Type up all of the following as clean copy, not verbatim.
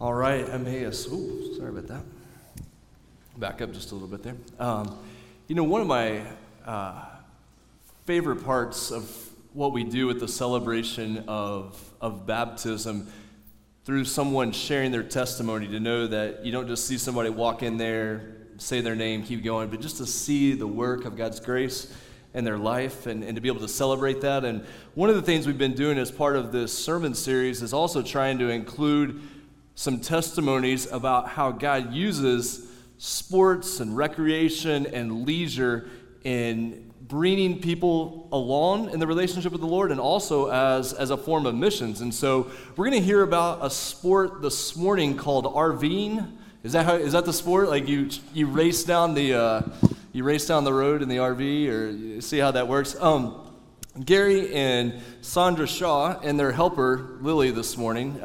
All right, Emmaus. Ooh, sorry about that. Back up just a little bit there. One of my favorite parts of what we do at the celebration of baptism through someone sharing their testimony, to know that you don't just see somebody walk in there, say their name, keep going, but just to see the work of God's grace in their life and to be able to celebrate that. And one of the things we've been doing as part of this sermon series is also trying to include some testimonies about how God uses sports and recreation and leisure in bringing people along in the relationship with the Lord, and also as a form of missions. And so we're going to hear about a sport this morning called RVing. Is that the sport? Like you race down the road in the RV, or you see how that works? Gary and Sandra Shaw and their helper Lily this morning.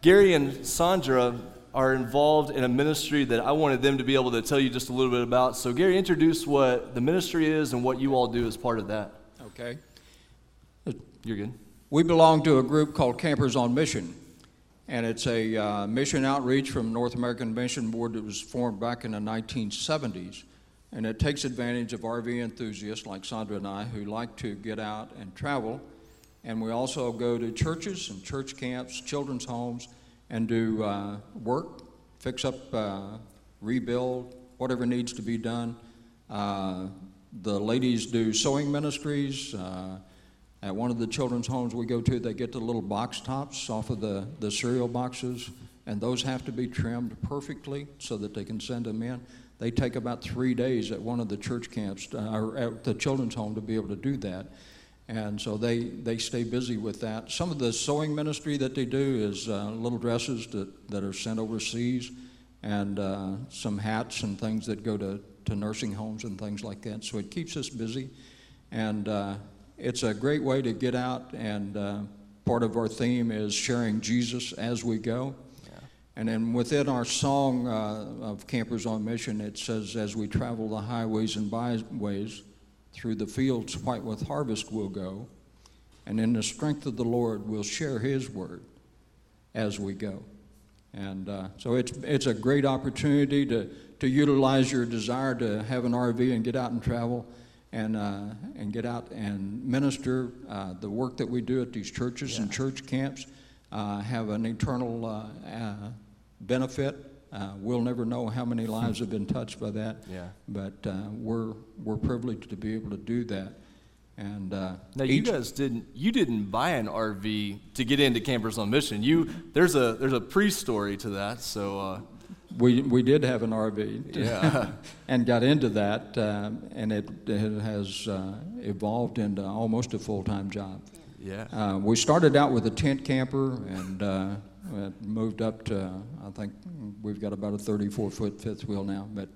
Gary and Sandra are involved in a ministry that I wanted them to be able to tell you just a little bit about. So Gary, introduce what the ministry is and what you all do as part of that. Okay. You're good. We belong to a group called Campers on Mission, and it's a mission outreach from North American Mission Board that was formed back in the 1970s, and it takes advantage of RV enthusiasts like Sandra and I who like to get out and travel, and we also go to churches and church camps, children's homes, and do work, fix up, rebuild, whatever needs to be done. The ladies do sewing ministries. At one of the children's homes we go to, they get the little box tops off of the cereal boxes, and those have to be trimmed perfectly so that they can send them in. They take about 3 days at one of the church camps, or at the children's home, to be able to do that. And so they stay busy with that. Some of the sewing ministry that they do is little dresses that are sent overseas, and some hats and things that go to nursing homes and things like that. So it keeps us busy. And it's a great way to get out. And part of our theme is sharing Jesus as we go. Yeah. And then within our song of Campers on Mission, it says, as we travel the highways and byways, through the fields white with harvest we'll go, and in the strength of the Lord we'll share his word as we go. And so it's a great opportunity to utilize your desire to have an RV and get out and travel, and get out and minister. The work that we do at these churches and church camps have an eternal benefit. We'll never know how many lives have been touched by that, but we're privileged to be able to do that. And now you guys didn't buy an RV to get into Campers on Mission. There's a pre-story to that. So we did have an RV, and got into that, and it has evolved into almost a full-time job. Yeah, we started out with a tent camper and. Moved up to, I think we've got about a 34-foot fifth wheel now. But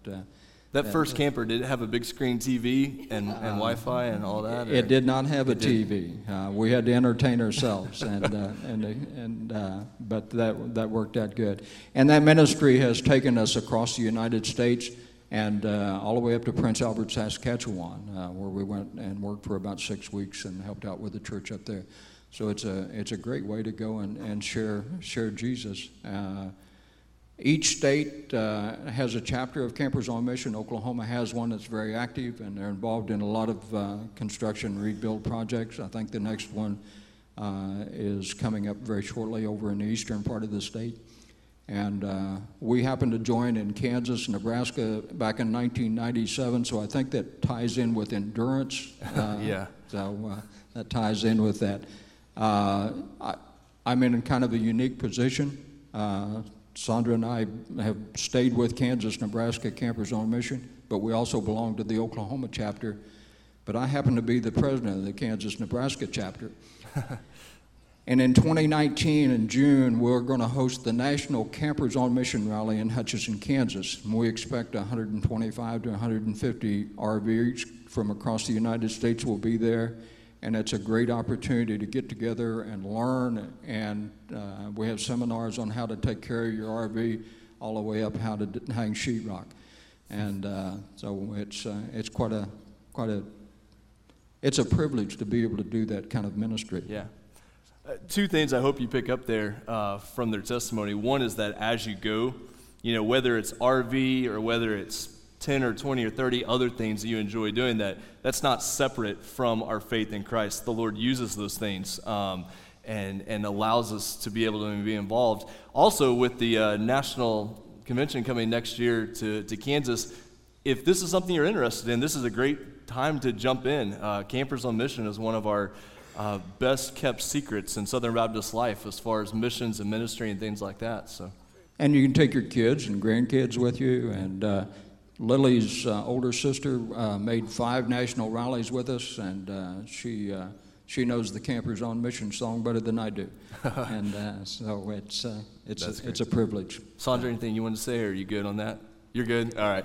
that first camper, did it have a big screen TV and Wi-Fi and all that? It did not have a TV. We had to entertain ourselves, but that worked out good. And that ministry has taken us across the United States and all the way up to Prince Albert, Saskatchewan, where we went and worked for about 6 weeks and helped out with the church up there. So it's a great way to go and share Jesus. Each state has a chapter of Campers on Mission. Oklahoma has one that's very active, and they're involved in a lot of construction rebuild projects. I think the next one is coming up very shortly over in the eastern part of the state. And we happened to join in Kansas, Nebraska back in 1997, so I think that ties in with endurance. So that ties in with that. I'm in kind of a unique position. Sandra and I have stayed with Kansas, Nebraska Campers on Mission, but we also belong to the Oklahoma chapter. But I happen to be the president of the Kansas, Nebraska chapter. And in 2019, in June, we're going to host the National Campers on Mission Rally in Hutchinson, Kansas. And we expect 125 to 150 RVs from across the United States will be there. And it's a great opportunity to get together and learn. And we have seminars on how to take care of your RV, all the way up how to hang sheetrock. And so it's quite a privilege to be able to do that kind of ministry. Yeah. Two things I hope you pick up there from their testimony. One is that as you go, you know, whether it's RV or whether it's 10 or 20 or 30 other things that you enjoy doing, that's not separate from our faith in Christ. The Lord uses those things and allows us to be able to be involved. Also, with the National Convention coming next year to Kansas, if this is something you're interested in, this is a great time to jump in. Campers on Mission is one of our best kept secrets in Southern Baptist life as far as missions and ministry and things like that. So, and you can take your kids and grandkids with you. And Lily's older sister made 5 national rallies with us, and she knows the Campers on Mission song better than I do. And so it's a privilege. Sandra, anything you want to say, or are you good on that? You're good? All right.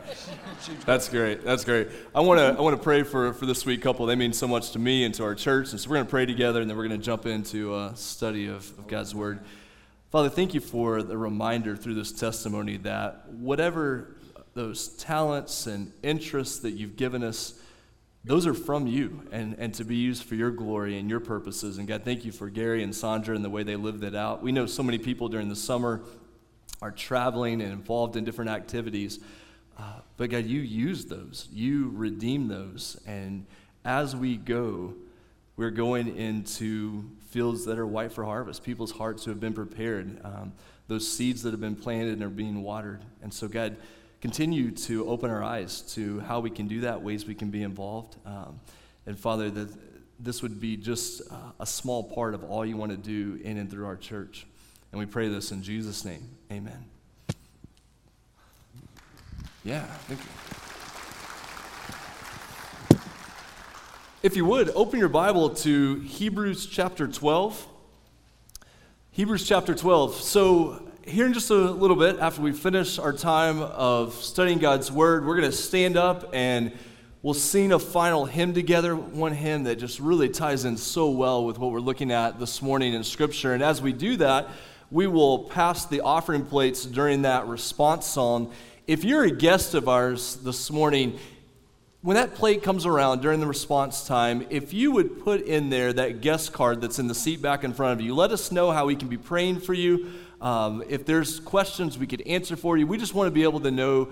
That's great. That's great. I want to pray for this sweet couple. They mean so much to me and to our church. And so we're going to pray together, and then we're going to jump into a study of God's Word. Father, thank you for the reminder through this testimony that whatever those talents and interests that you've given us, those are from you and to be used for your glory and your purposes. And God, thank you for Gary and Sandra and the way they lived it out. We know so many people during the summer are traveling and involved in different activities. But God, you use those. You redeem those. And as we go, we're going into fields that are white for harvest, people's hearts who have been prepared, those seeds that have been planted and are being watered. And so, God, continue to open our eyes to how we can do that, ways we can be involved. And, Father, that this would be just a small part of all you want to do in and through our church. And we pray this in Jesus' name. Amen. Yeah, thank you. If you would, open your Bible to Hebrews chapter 12. Hebrews chapter 12. So here in just a little bit, after we finish our time of studying God's Word, we're going to stand up and we'll sing a final hymn together, one hymn that just really ties in so well with what we're looking at this morning in Scripture. And as we do that, we will pass the offering plates during that response song. If you're a guest of ours this morning, when that plate comes around during the response time, if you would put in there that guest card that's in the seat back in front of you, let us know how we can be praying for you. If there's questions we could answer for you, we just want to be able to know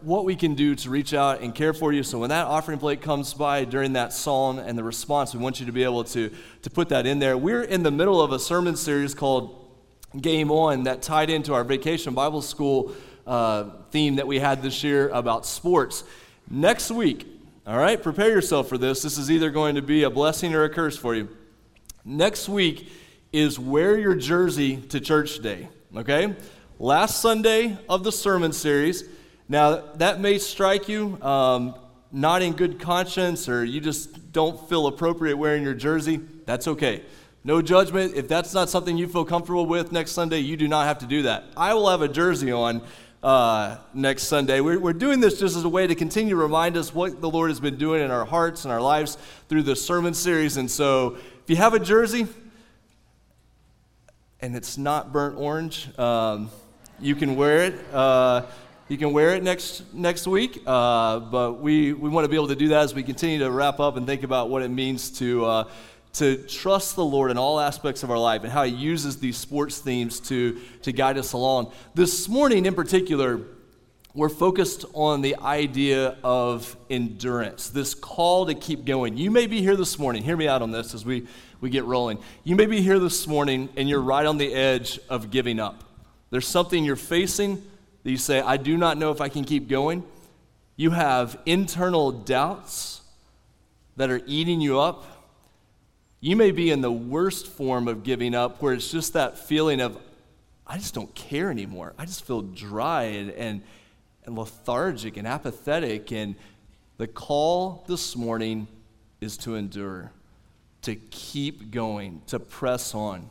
what we can do to reach out and care for you. So when that offering plate comes by during that song and the response, we want you to be able to put that in there. We're in the middle of a sermon series called Game On that tied into our Vacation Bible School theme that we had this year about sports. Next week, all right, prepare yourself for this. This is either going to be a blessing or a curse for you. Next week is wear your jersey to church day, okay? Last Sunday of the sermon series. Now, that may strike you not in good conscience, or you just don't feel appropriate wearing your jersey. That's okay. No judgment. If that's not something you feel comfortable with next Sunday, you do not have to do that. I will have a jersey on next Sunday. We're doing this just as a way to continue to remind us what the Lord has been doing in our hearts and our lives through the sermon series. And so if you have a jersey and it's not burnt orange, you can wear it. You can wear it next week, but we want to be able to do that as we continue to wrap up and think about what it means to trust the Lord in all aspects of our life and how He uses these sports themes to guide us along. This morning in particular, we're focused on the idea of endurance, this call to keep going. You may be here this morning. Hear me out on this as we get rolling. You may be here this morning and you're right on the edge of giving up. There's something you're facing that you say, I do not know if I can keep going. You have internal doubts that are eating you up. You may be in the worst form of giving up, where it's just that feeling of, I just don't care anymore. I just feel dry and lethargic and apathetic. And the call this morning is to endure, to keep going, to press on.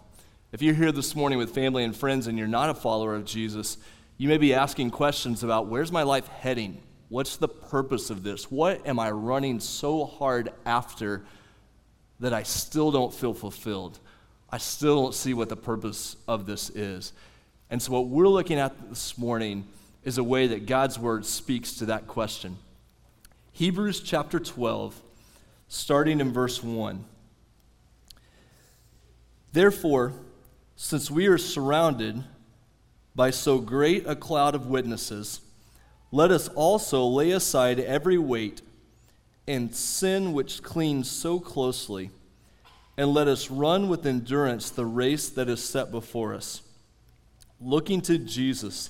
If you're here this morning with family and friends and you're not a follower of Jesus, you may be asking questions about, where's my life heading? What's the purpose of this? What am I running so hard after that I still don't feel fulfilled? I still don't see what the purpose of this is. And so what we're looking at this morning is a way that God's Word speaks to that question. Hebrews chapter 12, starting in verse 1. Therefore, since we are surrounded by so great a cloud of witnesses, let us also lay aside every weight and sin which clings so closely, and let us run with endurance the race that is set before us, looking to Jesus,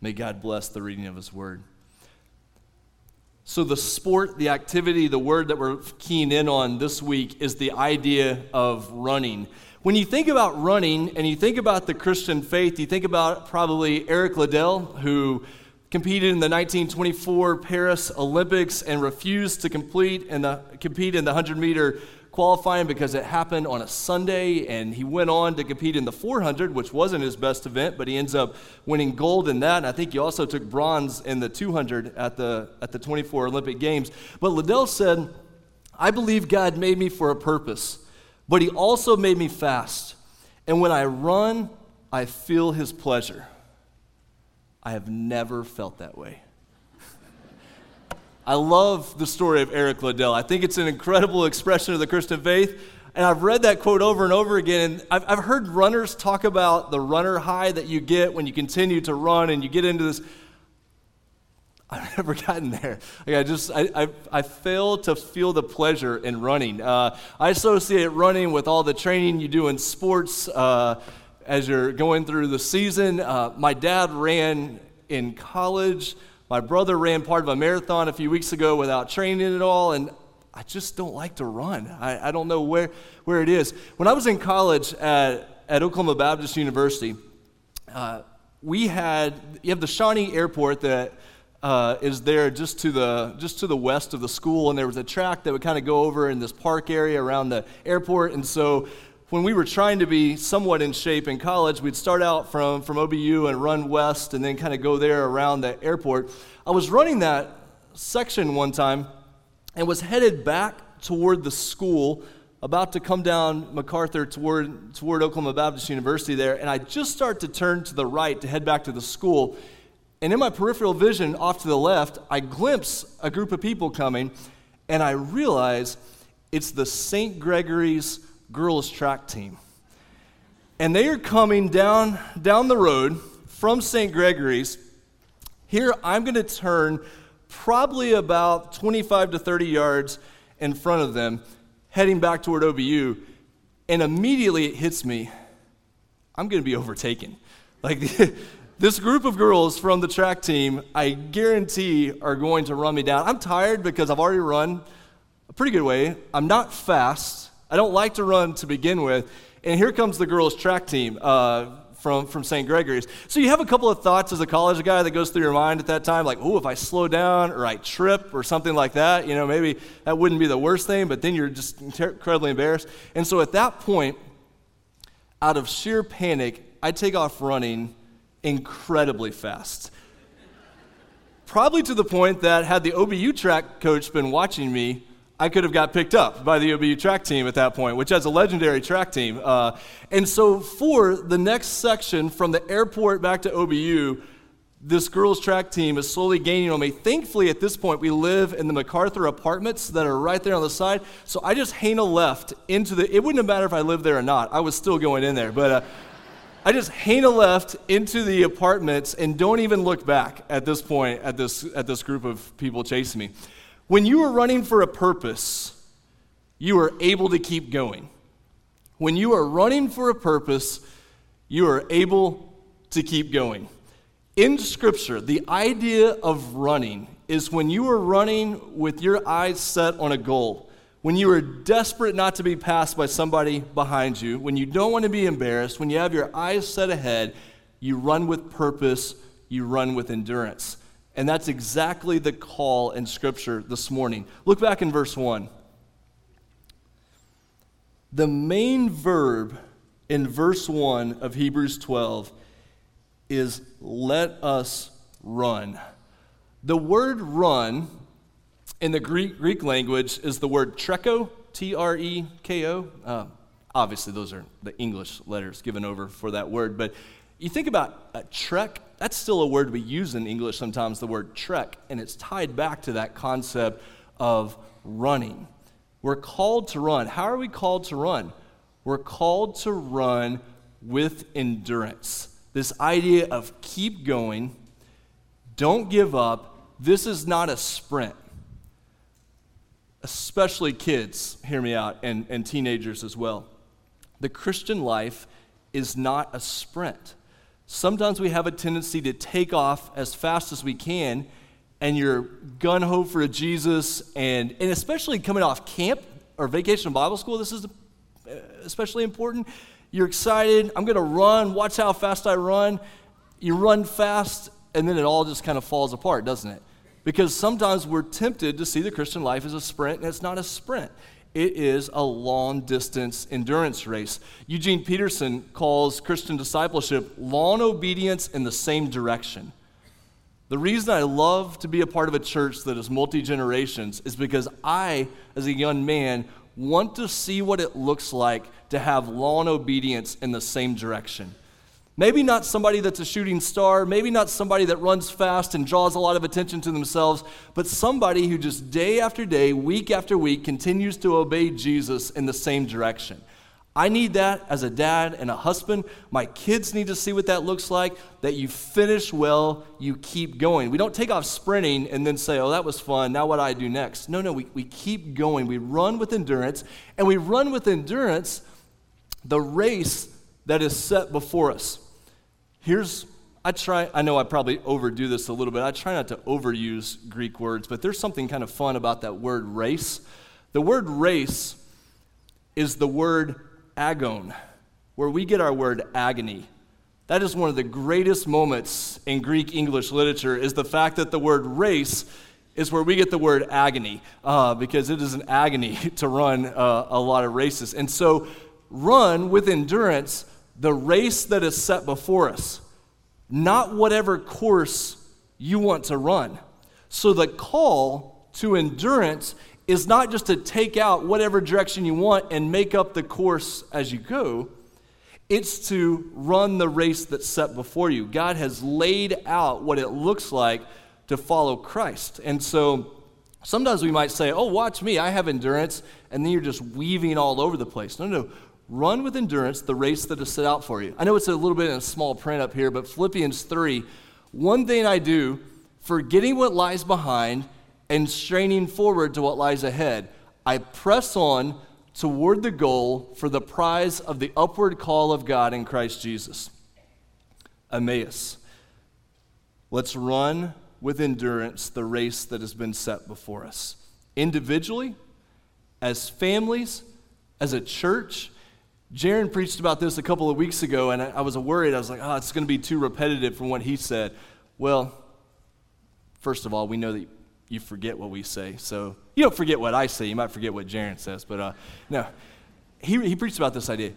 May God bless the reading of his word. So the sport, the activity, the word that we're keying in on this week is the idea of running. When you think about running and you think about the Christian faith, you think about probably Eric Liddell, who competed in the 1924 Paris Olympics and refused to compete in the 100-meter qualifying because it happened on a Sunday, and he went on to compete in the 400, which wasn't his best event, but he ends up winning gold in that, and I think he also took bronze in the 200 at the 24 Olympic Games. But Liddell said, "I believe God made me for a purpose, but he also made me fast, and when I run, I feel his pleasure. I have never felt that way." I love the story of Eric Liddell. I think it's an incredible expression of the Christian faith. And I've read that quote over and over again. And I've heard runners talk about the runner high that you get when you continue to run and you get into this. I've never gotten there. Like I fail to feel the pleasure in running. I associate running with all the training you do in sports as you're going through the season. My dad ran in college. My brother ran part of a marathon a few weeks ago without training at all, and I just don't like to run. I don't know where it is. When I was in college at Oklahoma Baptist University, you have the Shawnee Airport that is there just to the west of the school, and there was a track that would kind of go over in this park area around the airport, and so when we were trying to be somewhat in shape in college, we'd start out from OBU and run west and then kind of go there around the airport. I was running that section one time and was headed back toward the school, about to come down MacArthur toward Oklahoma Baptist University there, and I just start to turn to the right to head back to the school. And in my peripheral vision off to the left, I glimpse a group of people coming, and I realize it's the St. Gregory's girls track team, and they are coming down the road from St. Gregory's. Here I'm going to turn probably about 25 to 30 yards in front of them, heading back toward OBU, and immediately it hits me, I'm going to be overtaken. Like this group of girls from the track team, I guarantee, are going to run me down. I'm tired because I've already run a pretty good way. I'm not fast. I don't like to run to begin with, and here comes the girls' track team from St. Gregory's. So you have a couple of thoughts as a college guy that goes through your mind at that time, like, oh, if I slow down or I trip or something like that, you know, maybe that wouldn't be the worst thing, but then you're just incredibly embarrassed. And so at that point, out of sheer panic, I take off running incredibly fast. Probably to the point that had the OBU track coach been watching me, I could have got picked up by the OBU track team at that point, which has a legendary track team. And so for the next section from the airport back to OBU, this girls' track team is slowly gaining on me. Thankfully, at this point, we live in the MacArthur apartments that are right there on the side. So I just hang a left into the, it wouldn't have mattered if I lived there or not. I was still going in there. But I just hang a left into the apartments and don't even look back at this point at this group of people chasing me. When you are running for a purpose, you are able to keep going. When you are running for a purpose, you are able to keep going. In Scripture, the idea of running is when you are running with your eyes set on a goal, when you are desperate not to be passed by somebody behind you, when you don't want to be embarrassed, when you have your eyes set ahead, you run with purpose, you run with endurance. And that's exactly the call in Scripture this morning. Look back in verse 1. The main verb in verse 1 of Hebrews 12 is let us run. The word run in the Greek language is the word treko, T-R-E-K-O. Obviously, those are the English letters given over for that word, but you think about a trek, that's still a word we use in English sometimes, the word trek, and it's tied back to that concept of running. We're called to run. How are we called to run? We're called to run with endurance. This idea of keep going, don't give up. This is not a sprint. Especially kids, hear me out, and teenagers as well. The Christian life is not a sprint. Sometimes we have a tendency to take off as fast as we can, and you're gung-ho for Jesus, and especially coming off camp or vacation Bible school, this is especially important. You're excited, I'm going to run, watch how fast I run. You run fast, and then it all just kind of falls apart, doesn't it? Because sometimes we're tempted to see the Christian life as a sprint, and it's not a sprint. It is a long-distance endurance race. Eugene Peterson calls Christian discipleship long obedience in the same direction. The reason I love to be a part of a church that is multi-generations is because I, as a young man, want to see what it looks like to have long obedience in the same direction. Maybe not somebody that's a shooting star, maybe not somebody that runs fast and draws a lot of attention to themselves, but somebody who just day after day, week after week, continues to obey Jesus in the same direction. I need that as a dad and a husband. My kids need to see what that looks like, that you finish well, you keep going. We don't take off sprinting and then say, oh, that was fun, now what do I do next? No, we keep going. We run with endurance, and we run with endurance the race that is set before us. I know I probably overdo this a little bit. I try not to overuse Greek words, but there's something kind of fun about that word race. The word race is the word agon, where we get our word agony. That is one of the greatest moments in Greek English literature, is the fact that the word race is where we get the word agony, because it is an agony to run a lot of races. And so run with endurance the race that is set before us, not whatever course you want to run. So the call to endurance is not just to take out whatever direction you want and make up the course as you go. It's to run the race that's set before you. God has laid out what it looks like to follow Christ. And so sometimes we might say, oh, watch me, I have endurance, and then you're just weaving all over the place. No. Run with endurance the race that is set out for you. I know it's a little bit in a small print up here, but Philippians 3, one thing I do, forgetting what lies behind and straining forward to what lies ahead, I press on toward the goal for the prize of the upward call of God in Christ Jesus. Emmaus. Let's run with endurance the race that has been set before us. Individually, as families, as a church. Jaron preached about this a couple of weeks ago, and I was worried. I was like, oh, it's going to be too repetitive from what he said. Well, first of all, we know that you forget what we say, so you don't forget what I say. You might forget what Jaron says, but no. He preached about this idea.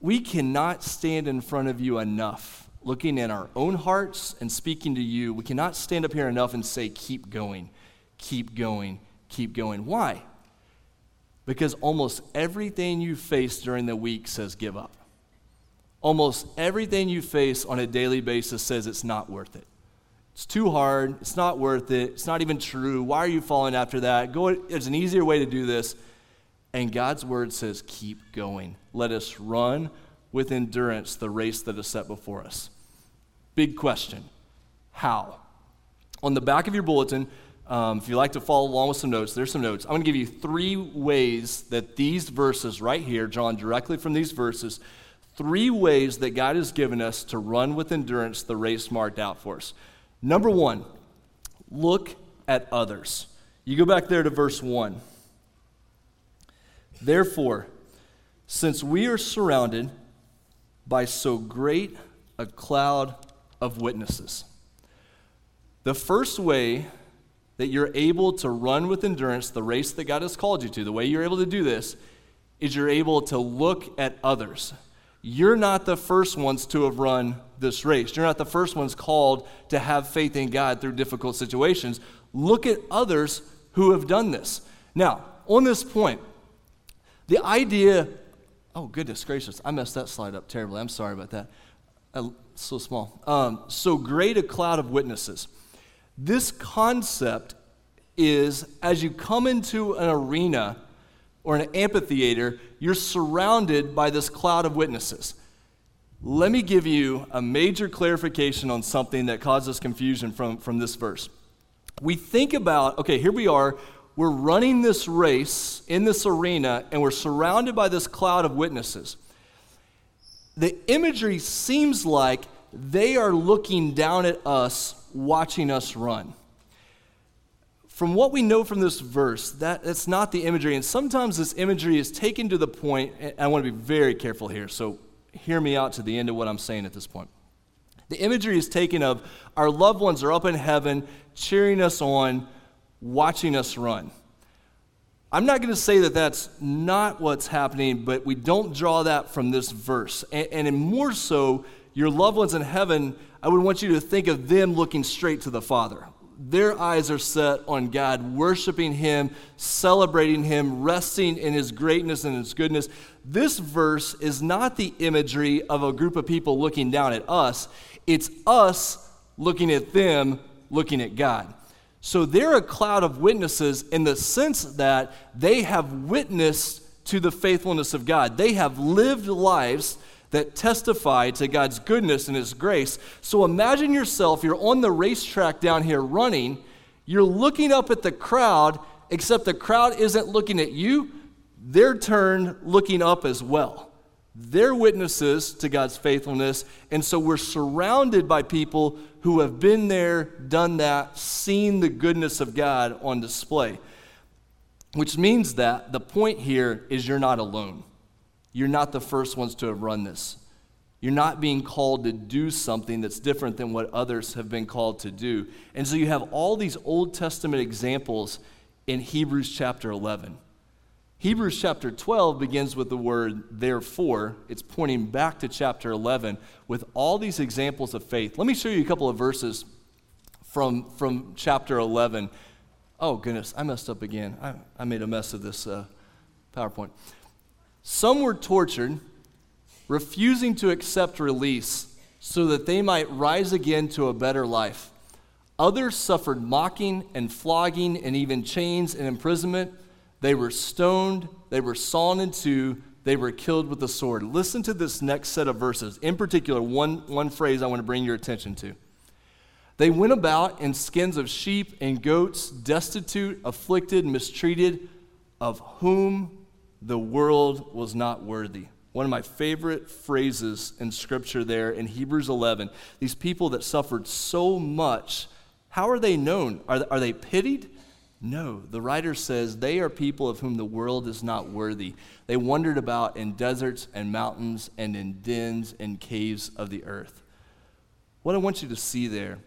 We cannot stand in front of you enough, looking in our own hearts and speaking to you. We cannot stand up here enough and say, keep going, keep going, keep going. Why? Because almost everything you face during the week says give up. Almost everything you face on a daily basis says it's not worth it. It's too hard, it's not worth it, it's not even true, why are you falling after that? Go. There's an easier way to do this. And God's word says, keep going. Let us run with endurance the race that is set before us. Big question, how? On the back of your bulletin, if you like to follow along with some notes, there's some notes. I'm going to give you three ways that these verses right here, drawn directly from these verses, three ways that God has given us to run with endurance the race marked out for us. Number one, look at others. You go back there to verse 1. Therefore, since we are surrounded by so great a cloud of witnesses. The first way that you're able to run with endurance the race that God has called you to, the way you're able to do this is you're able to look at others. You're not the first ones to have run this race. You're not the first ones called to have faith in God through difficult situations. Look at others who have done this. Now, on this point, the idea, oh goodness gracious, I messed that slide up terribly. I'm sorry about that. It's so small. So great a cloud of witnesses. This concept is as you come into an arena or an amphitheater, you're surrounded by this cloud of witnesses. Let me give you a major clarification on something that causes confusion from this verse. We think about, okay, here we are, we're running this race in this arena, and we're surrounded by this cloud of witnesses. The imagery seems like they are looking down at us, watching us run. From what we know from this verse, that's not the imagery, and sometimes this imagery is taken to the point, and I want to be very careful here, so hear me out to the end of what I'm saying at this point. The imagery is taken of our loved ones are up in heaven, cheering us on, watching us run. I'm not going to say that that's not what's happening, but we don't draw that from this verse. And more so, your loved ones in heaven, I would want you to think of them looking straight to the Father. Their eyes are set on God, worshiping Him, celebrating Him, resting in His greatness and His goodness. This verse is not the imagery of a group of people looking down at us. It's us looking at them, looking at God. So they're a cloud of witnesses in the sense that they have witnessed to the faithfulness of God. They have lived lives that testify to God's goodness and His grace. So imagine yourself, you're on the racetrack down here running, you're looking up at the crowd, except the crowd isn't looking at you, they're turned looking up as well. They're witnesses to God's faithfulness, and so we're surrounded by people who have been there, done that, seen the goodness of God on display. Which means that the point here is you're not alone. You're not the first ones to have run this. You're not being called to do something that's different than what others have been called to do. And so you have all these Old Testament examples in Hebrews chapter 11. Hebrews chapter 12 begins with the word, therefore. It's pointing back to chapter 11 with all these examples of faith. Let me show you a couple of verses from chapter 11. Oh, goodness, I messed up again. I made a mess of this PowerPoint. Some were tortured, refusing to accept release so that they might rise again to a better life. Others suffered mocking and flogging and even chains and imprisonment. They were stoned, they were sawn in two, they were killed with the sword. Listen to this next set of verses. In particular, one phrase I want to bring your attention to. They went about in skins of sheep and goats, destitute, afflicted, mistreated, of whom the world was not worthy. One of my favorite phrases in Scripture there in Hebrews 11. These people that suffered so much, how are they known? Are they pitied? No. The writer says they are people of whom the world is not worthy. They wandered about in deserts and mountains and in dens and caves of the earth. What I want you to see there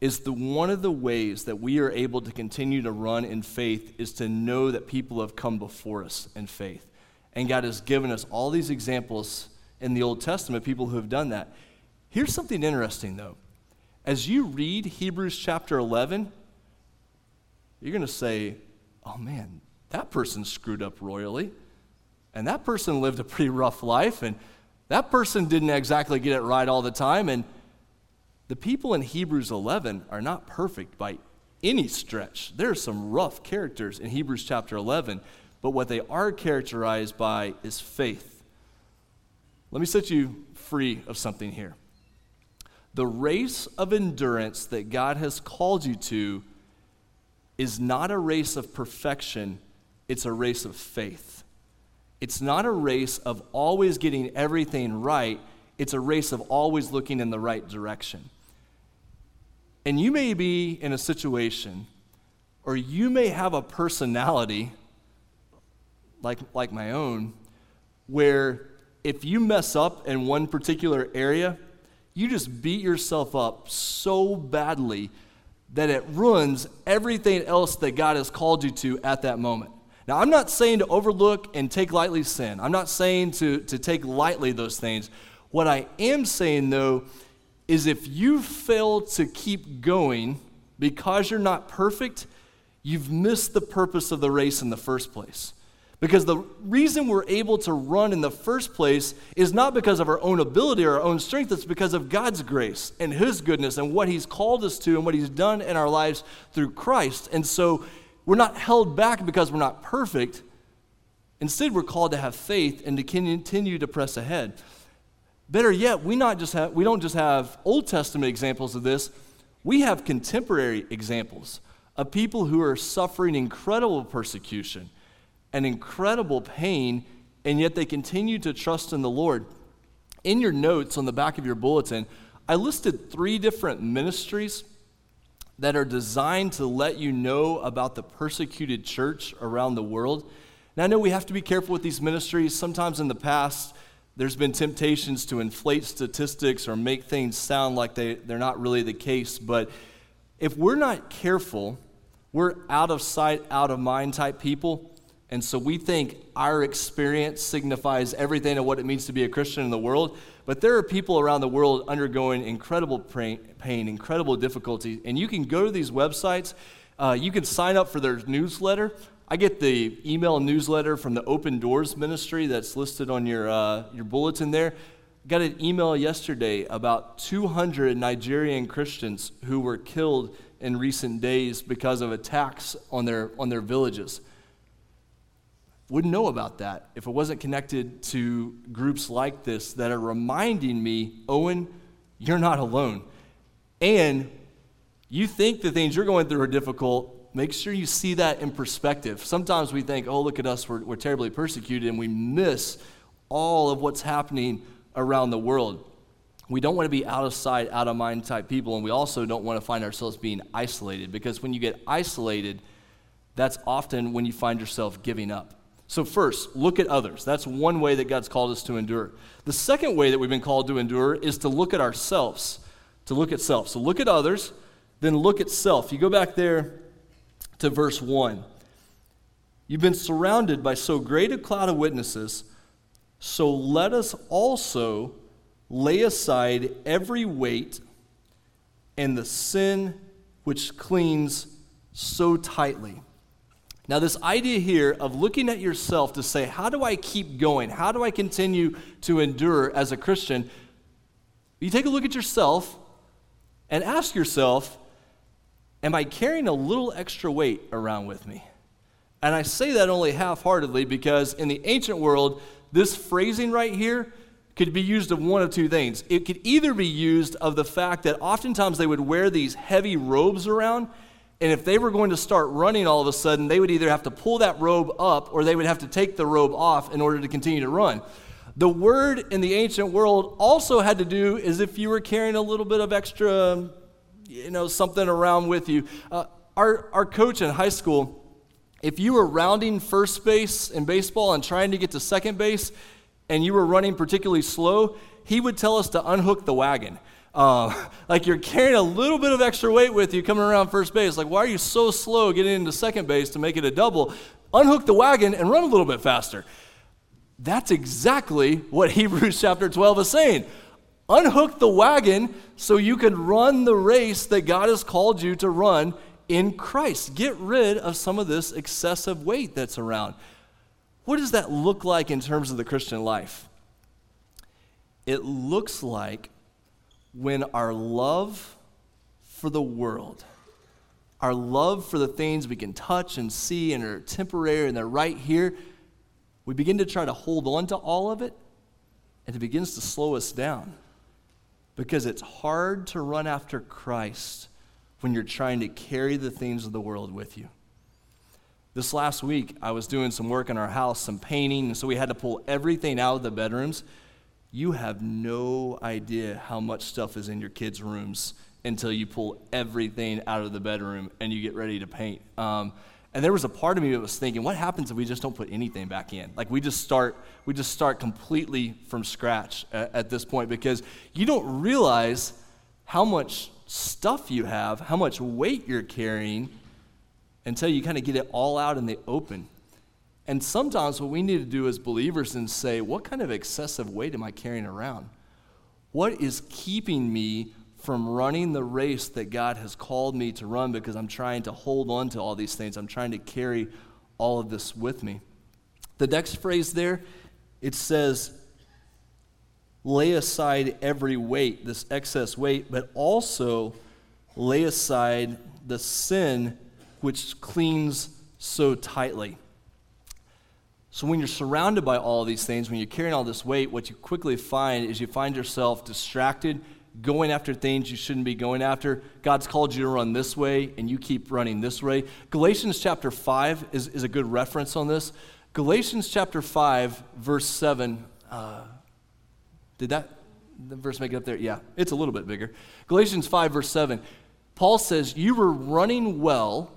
is one of the ways that we are able to continue to run in faith is to know that people have come before us in faith. And God has given us all these examples in the Old Testament, people who have done that. Here's something interesting, though. As you read Hebrews chapter 11, you're going to say, oh, man, that person screwed up royally, and that person lived a pretty rough life, and that person didn't exactly get it right all the time, and the people in Hebrews 11 are not perfect by any stretch. There are some rough characters in Hebrews chapter 11, but what they are characterized by is faith. Let me set you free of something here. The race of endurance that God has called you to is not a race of perfection, it's a race of faith. It's not a race of always getting everything right, it's a race of always looking in the right direction. And you may be in a situation, or you may have a personality, like my own, where if you mess up in one particular area, you just beat yourself up so badly that it ruins everything else that God has called you to at that moment. Now, I'm not saying to overlook and take lightly sin. I'm not saying to take lightly those things. What I am saying, though, is if you fail to keep going because you're not perfect, you've missed the purpose of the race in the first place. Because the reason we're able to run in the first place is not because of our own ability or our own strength. It's because of God's grace and His goodness and what He's called us to and what He's done in our lives through Christ. And so we're not held back because we're not perfect. Instead, we're called to have faith and to continue to press ahead. Better yet, we don't just have Old Testament examples of this. We have contemporary examples of people who are suffering incredible persecution and incredible pain, and yet they continue to trust in the Lord. In your notes on the back of your bulletin, I listed 3 different ministries that are designed to let you know about the persecuted church around the world. Now, I know we have to be careful with these ministries. Sometimes in the past, there's been temptations to inflate statistics or make things sound like they're not really the case. But if we're not careful, we're out of sight, out of mind type people. And so we think our experience signifies everything of what it means to be a Christian in the world. But there are people around the world undergoing incredible pain, incredible difficulty. And you can go to these websites. You can sign up for their newsletter. I get the email newsletter from the Open Doors Ministry that's listed on your bulletin there. Got an email yesterday about 200 Nigerian Christians who were killed in recent days because of attacks on their villages. Wouldn't know about that if it wasn't connected to groups like this that are reminding me, Owen, you're not alone. And you think the things you're going through are difficult. Make sure you see that in perspective. Sometimes we think, oh, look at us, we're terribly persecuted, and we miss all of what's happening around the world. We don't want to be out of sight, out of mind type people, and we also don't want to find ourselves being isolated, because when you get isolated, that's often when you find yourself giving up. So first, look at others. That's one way that God's called us to endure. The second way that we've been called to endure is to look at ourselves, to look at self. So look at others, then look at self. You go back there to verse 1. You've been surrounded by so great a cloud of witnesses, so let us also lay aside every weight and the sin which clings so tightly. Now, this idea here of looking at yourself to say, how do I keep going? How do I continue to endure as a Christian? You take a look at yourself and ask yourself, am I carrying a little extra weight around with me? And I say that only half-heartedly, because in the ancient world, this phrasing right here could be used of one of two things. It could either be used of the fact that oftentimes they would wear these heavy robes around, and if they were going to start running all of a sudden, they would either have to pull that robe up or they would have to take the robe off in order to continue to run. The word in the ancient world also had to do is if you were carrying a little bit of extra, something around with you. Our coach in high school, if you were rounding first base in baseball and trying to get to second base and you were running particularly slow, he would tell us to unhook the wagon. Like you're carrying a little bit of extra weight with you coming around first base. Like, why are you so slow getting into second base to make it a double? Unhook the wagon and run a little bit faster. That's exactly what Hebrews chapter 12 is saying. Unhook the wagon so you can run the race that God has called you to run in Christ. Get rid of some of this excessive weight that's around. What does that look like in terms of the Christian life? It looks like when our love for the world, our love for the things we can touch and see and are temporary and they're right here, we begin to try to hold on to all of it, and it begins to slow us down, because it's hard to run after Christ when you're trying to carry the things of the world with you. This last week, I was doing some work in our house, some painting, and so we had to pull everything out of the bedrooms. You have no idea how much stuff is in your kids' rooms until you pull everything out of the bedroom and you get ready to paint. And there was a part of me that was thinking, what happens if we just don't put anything back in? Like we just start completely from scratch at this point, because you don't realize how much stuff you have, how much weight you're carrying, until you kind of get it all out in the open. And sometimes what we need to do as believers is say, what kind of excessive weight am I carrying around? What is keeping me from running the race that God has called me to run, because I'm trying to hold on to all these things? I'm trying to carry all of this with me. The next phrase there, it says, lay aside every weight, this excess weight, but also lay aside the sin which clings so tightly. So when you're surrounded by all these things, when you're carrying all this weight, what you quickly find is you find yourself distracted, going after things you shouldn't be going after. God's called you to run this way, and you keep running this way. Galatians chapter 5 is a good reference on this. Galatians chapter 5, verse 7. Did that the verse make it up there? Yeah, it's a little bit bigger. Galatians 5, verse 7. Paul says, you were running well.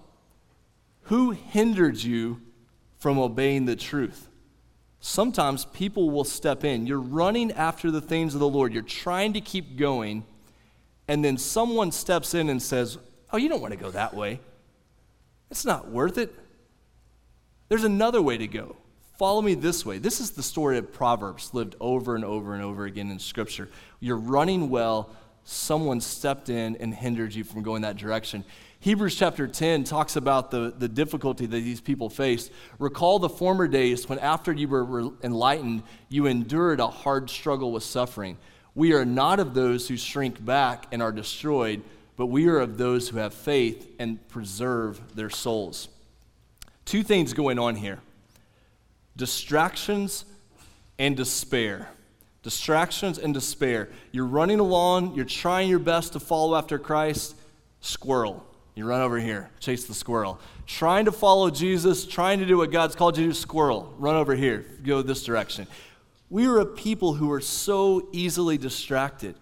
Who hindered you from obeying the truth? Sometimes people will step in. You're running after the things of the Lord. You're trying to keep going, and then someone steps in and says, oh, you don't want to go that way. It's not worth it. There's another way to go. Follow me this way. This is the story of Proverbs lived over and over and over again in Scripture. You're running well. Someone stepped in and hindered you from going that direction. Hebrews chapter 10 talks about the difficulty that these people faced. Recall the former days when after you were enlightened, you endured a hard struggle with suffering. We are not of those who shrink back and are destroyed, but we are of those who have faith and preserve their souls. Two things going on here: distractions and despair. Distractions and despair. You're running along, you're trying your best to follow after Christ, squirrel. You run over here, chase the squirrel. Trying to follow Jesus, trying to do what God's called you to do, squirrel. Run over here, go this direction. We are a people who are so easily distracted.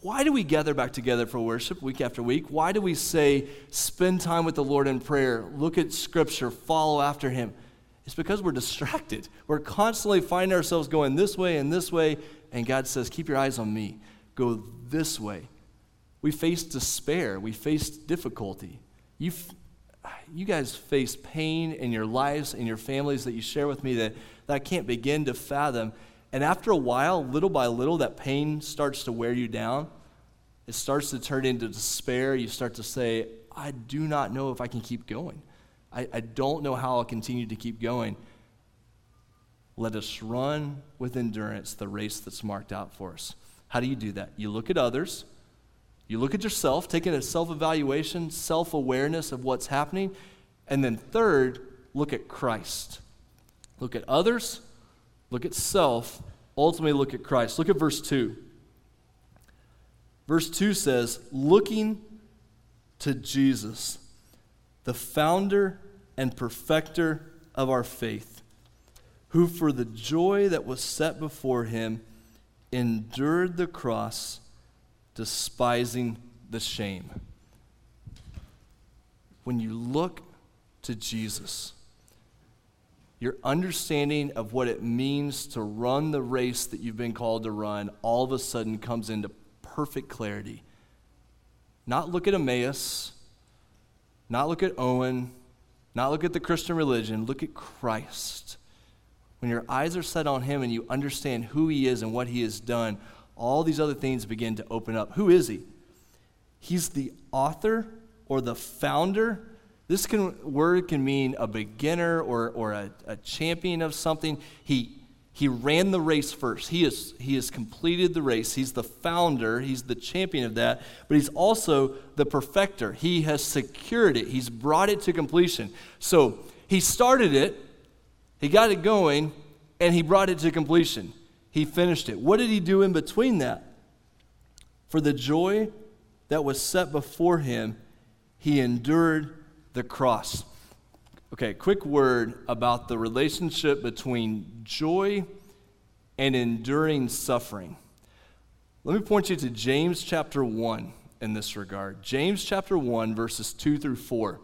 Why do we gather back together for worship week after week? Why do we say, spend time with the Lord in prayer, look at Scripture, follow after Him? It's because we're distracted. We're constantly finding ourselves going this way, and God says, keep your eyes on me. Go this way. We face despair. We face difficulty. You guys face pain in your lives and your families that you share with me that I can't begin to fathom. And after a while, little by little, that pain starts to wear you down. It starts to turn into despair. You start to say, I do not know if I can keep going. I don't know how I'll continue to keep going. Let us run with endurance the race that's marked out for us. How do you do that? You look at others. You look at yourself, taking a self-evaluation, self-awareness of what's happening. And then third, look at Christ. Look at others, look at self, ultimately look at Christ. Look at verse 2. Verse 2 says, looking to Jesus, the founder and perfecter of our faith, who for the joy that was set before him endured the cross, despising the shame. When you look to Jesus, your understanding of what it means to run the race that you've been called to run all of a sudden comes into perfect clarity. Not look at Emmaus, not look at Owen, not look at the Christian religion, look at Christ. When your eyes are set on him and you understand who he is and what he has done, all these other things begin to open up. Who is he? He's the author or the founder. This word can mean a beginner or a champion of something. He ran the race first. He has completed the race. He's the founder. He's the champion of that. But he's also the perfecter. He has secured it. He's brought it to completion. So he started it. He got it going. And he brought it to completion. He finished it. What did he do in between that? For the joy that was set before him, he endured the cross. Okay, quick word about the relationship between joy and enduring suffering. Let me point you to James chapter 1 in this regard. James chapter 1, verses 2 through 4,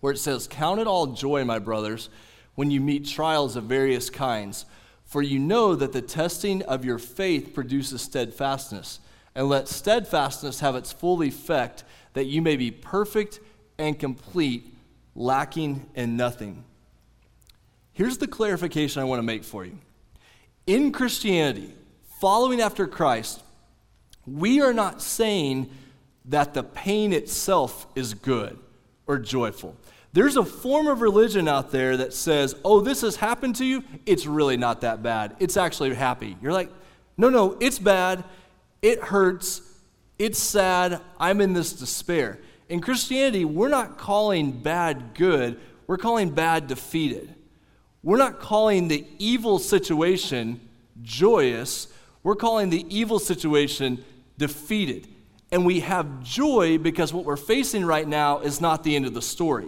where it says, count it all joy, my brothers, when you meet trials of various kinds, for you know that the testing of your faith produces steadfastness. And let steadfastness have its full effect, that you may be perfect and complete, lacking in nothing. Here's the clarification I want to make for you. In Christianity, following after Christ, we are not saying that the pain itself is good or joyful. There's a form of religion out there that says, oh, this has happened to you, it's really not that bad. It's actually happy. You're like, no, it's bad, it hurts, it's sad, I'm in this despair. In Christianity, we're not calling bad good, we're calling bad defeated. We're not calling the evil situation joyous, we're calling the evil situation defeated. And we have joy because what we're facing right now is not the end of the story.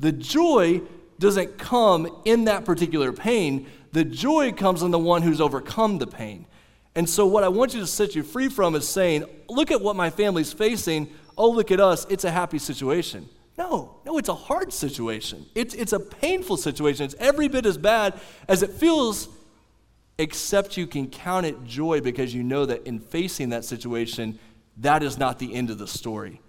The joy doesn't come in that particular pain. The joy comes in the one who's overcome the pain. And so what I want you to set you free from is saying, look at what my family's facing. Oh, look at us. It's a happy situation. No, it's a hard situation. It's a painful situation. It's every bit as bad as it feels, except you can count it joy because you know that in facing that situation, that is not the end of the story.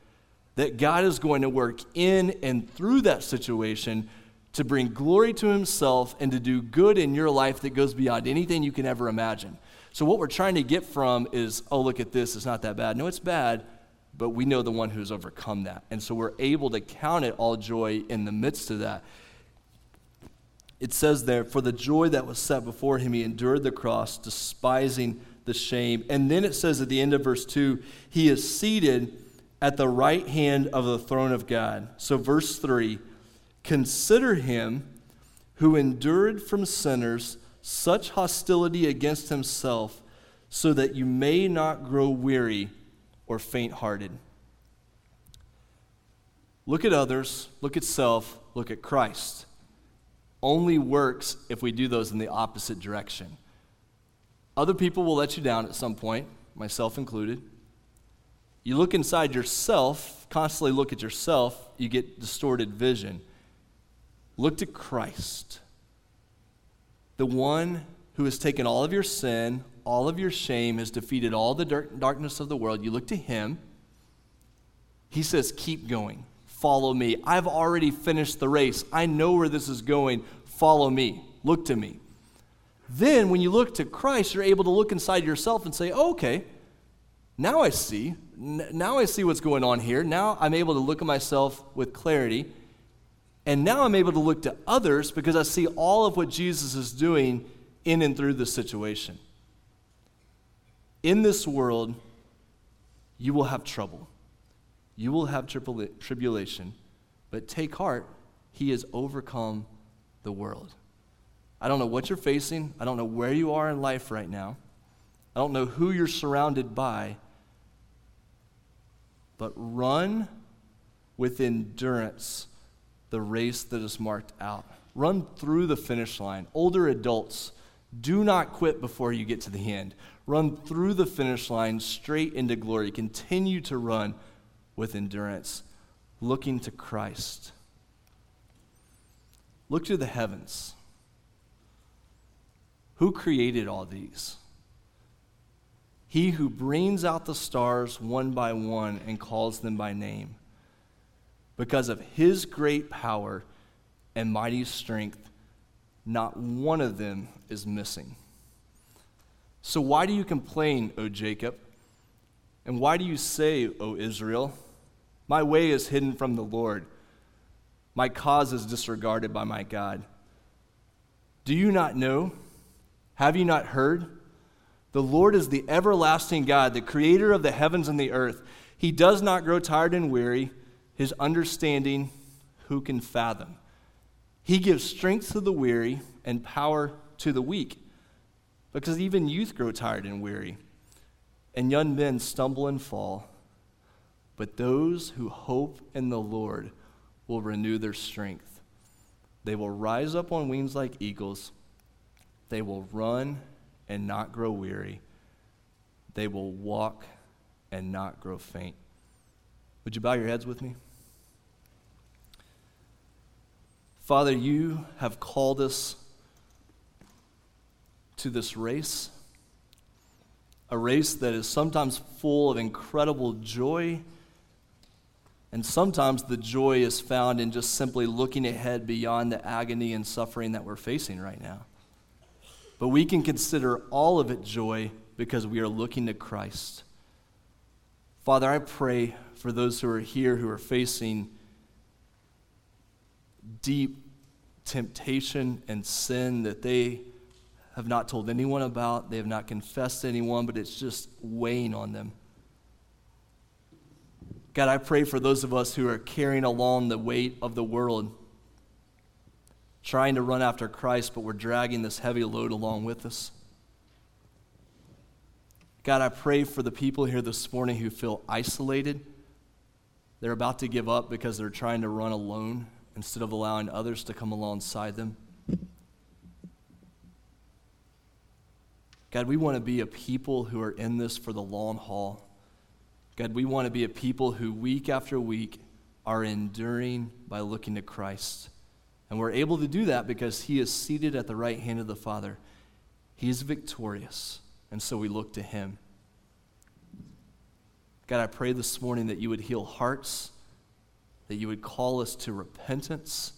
That God is going to work in and through that situation to bring glory to himself and to do good in your life that goes beyond anything you can ever imagine. So what we're trying to get from is, oh, look at this, it's not that bad. No, it's bad, but we know the one who's overcome that. And so we're able to count it all joy in the midst of that. It says there, for the joy that was set before him, he endured the cross, despising the shame. And then it says at the end of verse 2, he is seated at the right hand of the throne of God. So verse 3, consider him who endured from sinners such hostility against himself, so that you may not grow weary or faint-hearted. Look at others, look at self, look at Christ. Only works if we do those in the opposite direction. Other people will let you down at some point, myself included. You look inside yourself, constantly look at yourself, you get distorted vision. Look to Christ, the one who has taken all of your sin, all of your shame, has defeated all the darkness of the world. You look to him. He says, keep going. Follow me. I've already finished the race. I know where this is going. Follow me. Look to me. Then when you look to Christ, you're able to look inside yourself and say, oh, okay, now I see. Now I see what's going on here. Now I'm able to look at myself with clarity. And now I'm able to look to others because I see all of what Jesus is doing in and through this situation. In this world, you will have trouble. You will have tribulation. But take heart, he has overcome the world. I don't know what you're facing. I don't know where you are in life right now. I don't know who you're surrounded by. But run with endurance the race that is marked out. Run through the finish line. Older adults, do not quit before you get to the end. Run through the finish line straight into glory. Continue to run with endurance, looking to Christ. Look to the heavens. Who created all these? He who brings out the stars one by one and calls them by name. Because of his great power and mighty strength, not one of them is missing. So why do you complain, O Jacob? And why do you say, O Israel, my way is hidden from the Lord. My cause is disregarded by my God. Do you not know? Have you not heard? The Lord is the everlasting God, the creator of the heavens and the earth. He does not grow tired and weary. His understanding, who can fathom? He gives strength to the weary and power to the weak, because even youth grow tired and weary, and young men stumble and fall. But those who hope in the Lord will renew their strength. They will rise up on wings like eagles. They will run and not grow weary. They will walk and not grow faint. Would you bow your heads with me? Father, you have called us to this race, a race that is sometimes full of incredible joy, And sometimes the joy is found in just simply looking ahead beyond the agony and suffering that we're facing right now. But we can consider all of it joy because we are looking to Christ. Father, I pray for those who are here who are facing deep temptation and sin that they have not told anyone about, they have not confessed to anyone, but it's just weighing on them. God, I pray for those of us who are carrying along the weight of the world, trying to run after Christ, but we're dragging this heavy load along with us. God, I pray for the people here this morning who feel isolated. They're about to give up because they're trying to run alone instead of allowing others to come alongside them. God, we want to be a people who are in this for the long haul. God, we want to be a people who week after week are enduring by looking to Christ. And we're able to do that because he is seated at the right hand of the Father. He is victorious, and so we look to him. God, I pray this morning that you would heal hearts, that you would call us to repentance,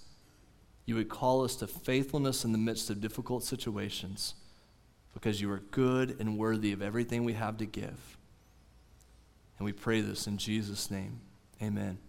you would call us to faithfulness in the midst of difficult situations, because you are good and worthy of everything we have to give. And we pray this in Jesus' name. Amen.